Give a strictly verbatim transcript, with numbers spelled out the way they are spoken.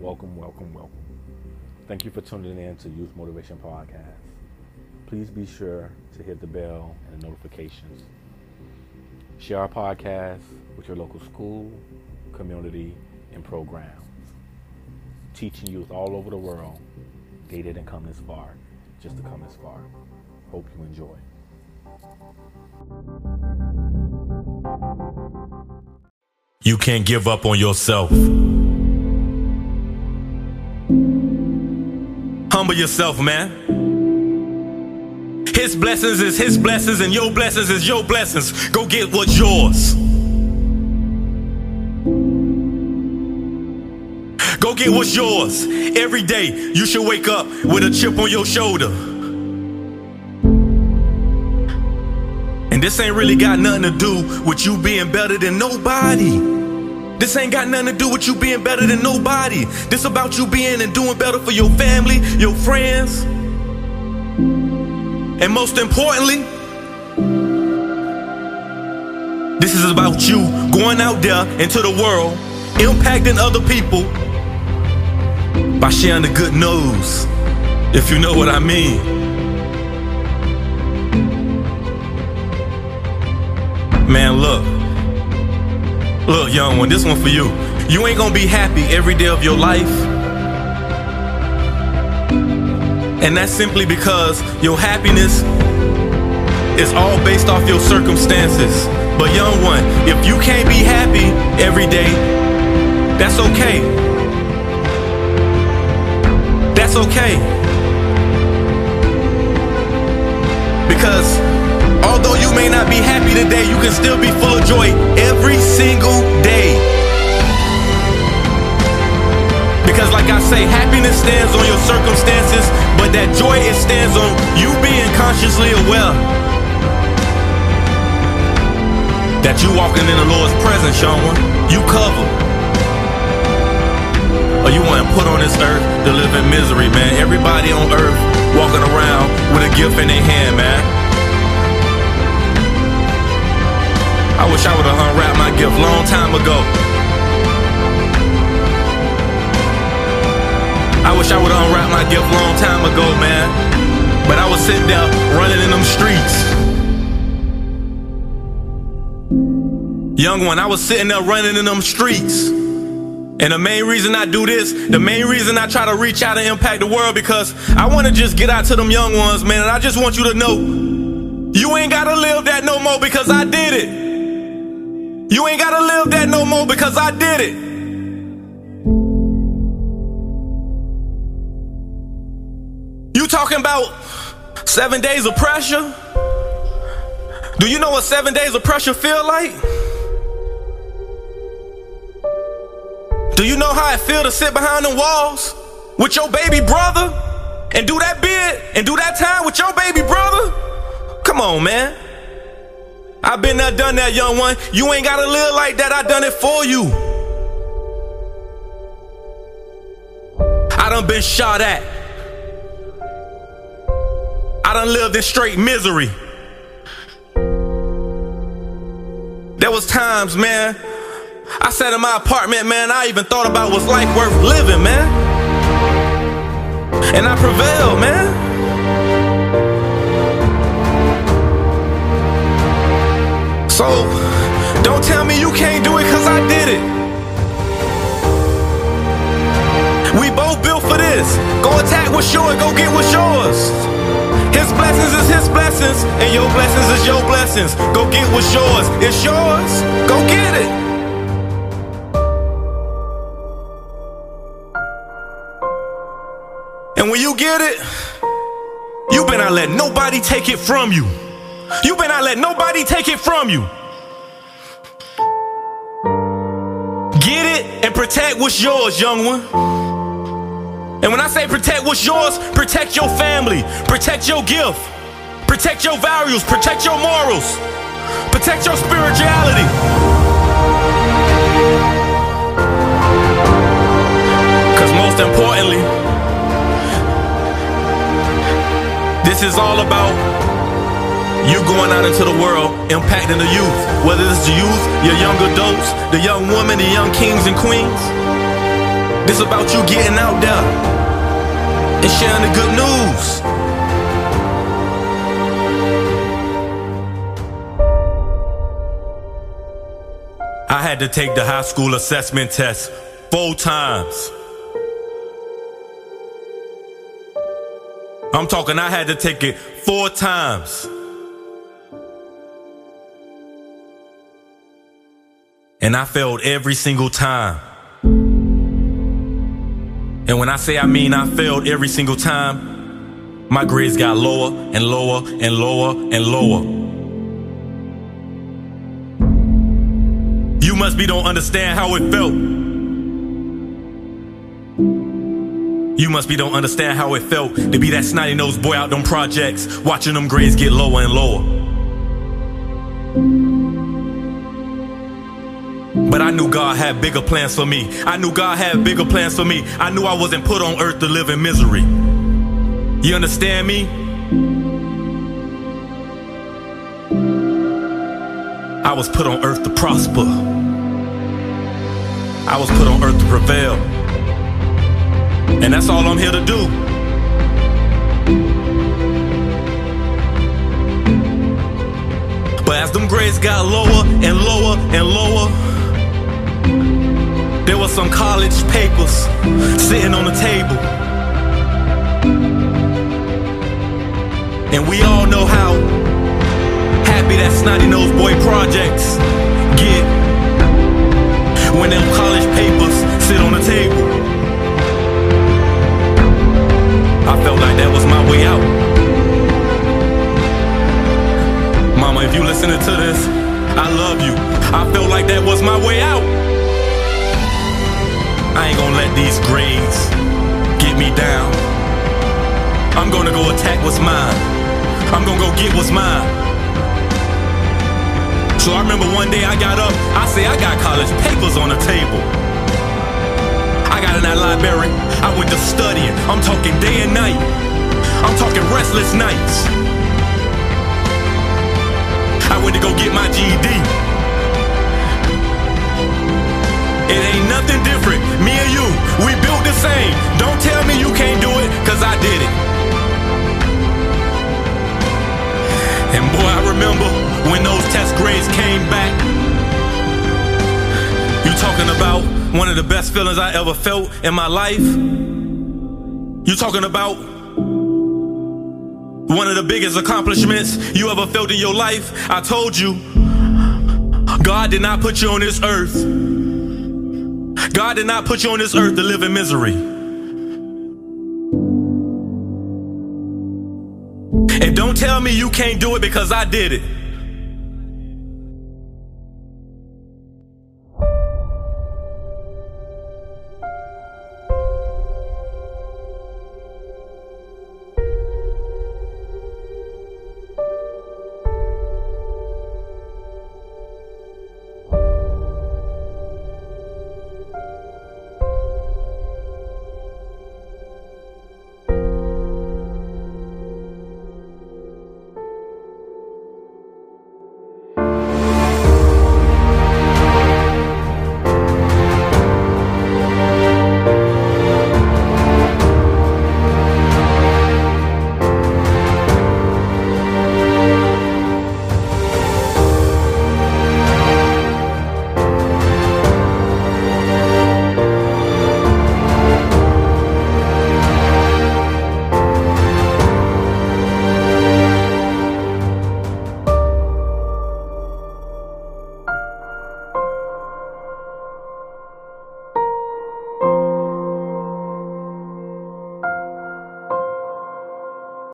Welcome, welcome, welcome. Thank you for tuning in to Youth Motivation Podcast. Please be sure to hit the bell and the notifications. Share our podcast with your local school, community, and programs. Teaching youth all over the world, they didn't come this far, just to come this far. Hope you enjoy. You can't give up on yourself. Humble yourself, man. His blessings is his blessings and your blessings is your blessings. Go get what's yours. Go get what's yours. Every day you should wake up with a chip on your shoulder. And this ain't really got nothing to do with you being better than nobody. This ain't got nothing to do with you being better than nobody. This about you being and doing better for your family, your friends, and most importantly, this is about you going out there into the world, impacting other people by sharing the good news, if you know what I mean. Man, look. Look, young one, this one for you. You ain't gonna be happy every day of your life. And that's simply because your happiness is all based off your circumstances. But young one, if you can't be happy every day, that's okay. That's okay. Because although you may not be happy today, you can still be full of joy every single day. Because like I say, happiness stands on your circumstances, but that joy, it stands on you being consciously aware that you walking in the Lord's presence, young one. You covered. Or you weren't put on this earth to live in misery, man. Everybody on earth walking around with a gift in their hand, man. I wish I would've unwrapped my gift long time ago. I wish I would've unwrapped my gift long time ago, man. But I was sitting there running in them streets. Young one, I was sitting there running in them streets. And the main reason I do this, the main reason I try to reach out and impact the world, because I wanna just get out to them young ones, man. And I just want you to know, you ain't gotta live that no more because I did it. You ain't gotta live that no more because I did it. You talking about seven days of pressure? Do you know what seven days of pressure feel like? Do you know how it feel to sit behind them walls with your baby brother and do that bid and do that time with your baby brother? Come on, man. I've been there, done that, young one. You ain't gotta live like that. I done it for you. I done been shot at. I done lived in straight misery. There was times, man, I sat in my apartment, man. I even thought about was life worth living, man. And I prevailed, man. So, don't tell me you can't do it cause I did it. We both built for this. Go attack what's yours, go get what's yours. His blessings is his blessings, and your blessings is your blessings. Go get what's yours, it's yours, go get it. And when you get it, you better not let nobody take it from you. You better not let nobody take it from you. Get it and protect what's yours, young one. And when I say protect what's yours, protect your family, protect your gift, protect your values, protect your morals, protect your spirituality. Because most importantly, this is all about you going out into the world, impacting the youth. Whether it's the youth, your young adults, the young women, the young kings and queens. This about you getting out there and sharing the good news. I had to take the high school assessment test four times. I'm talking I had to take it four times. And I failed every single time. And when I say I mean I failed every single time, my grades got lower and lower and lower and lower. You must be don't understand how it felt. You must be don't understand how it felt to be that snotty-nosed boy out them projects, watching them grades get lower and lower. But I knew God had bigger plans for me. I knew God had bigger plans for me. I knew I wasn't put on earth to live in misery. You understand me? I was put on earth to prosper. I was put on earth to prevail. And that's all I'm here to do. But as them grades got lower and lower and lower, there was some college papers sitting on the table. And we all know how happy that snotty-nosed boy projects get when them college papers sit on the table. I felt like that was my way out. Mama, if you listening to this, I love you. I felt like that was my way out. I ain't gonna let these grades get me down. I'm gonna go attack what's mine. I'm gonna go get what's mine. So I remember one day I got up, I say I got college papers on the table. I got in that library, I went to studying. I'm talking day and night. I'm talking restless nights. I went to go get my G E D. It ain't nothing different, me and you, we built the same. Don't tell me you can't do it, cause I did it. And boy, I remember when those test grades came back. You talking about one of the best feelings I ever felt in my life. You talking about one of the biggest accomplishments you ever felt in your life. I told you, God did not put you on this earth. God did not put you on this earth to live in misery. Don't tell me you can't do it because I did it.